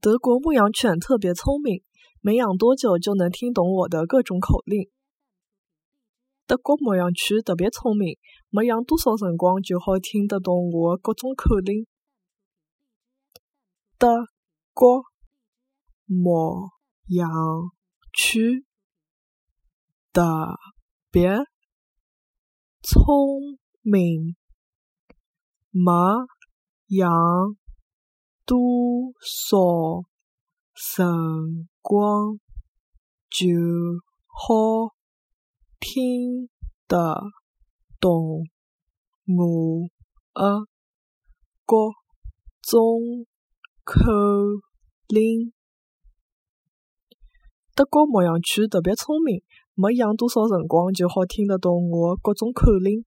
德国牧羊犬特别聪明，没养多久就能听懂我的各种口令。德国牧羊犬特别聪明，没养多少辰光就好听得懂我各种口令。德国牧羊犬特别聪明，没养多少辰光就好听得懂我的各种口令。德国牧羊犬特别聪明，没养多少辰光就好听得懂我各种口令。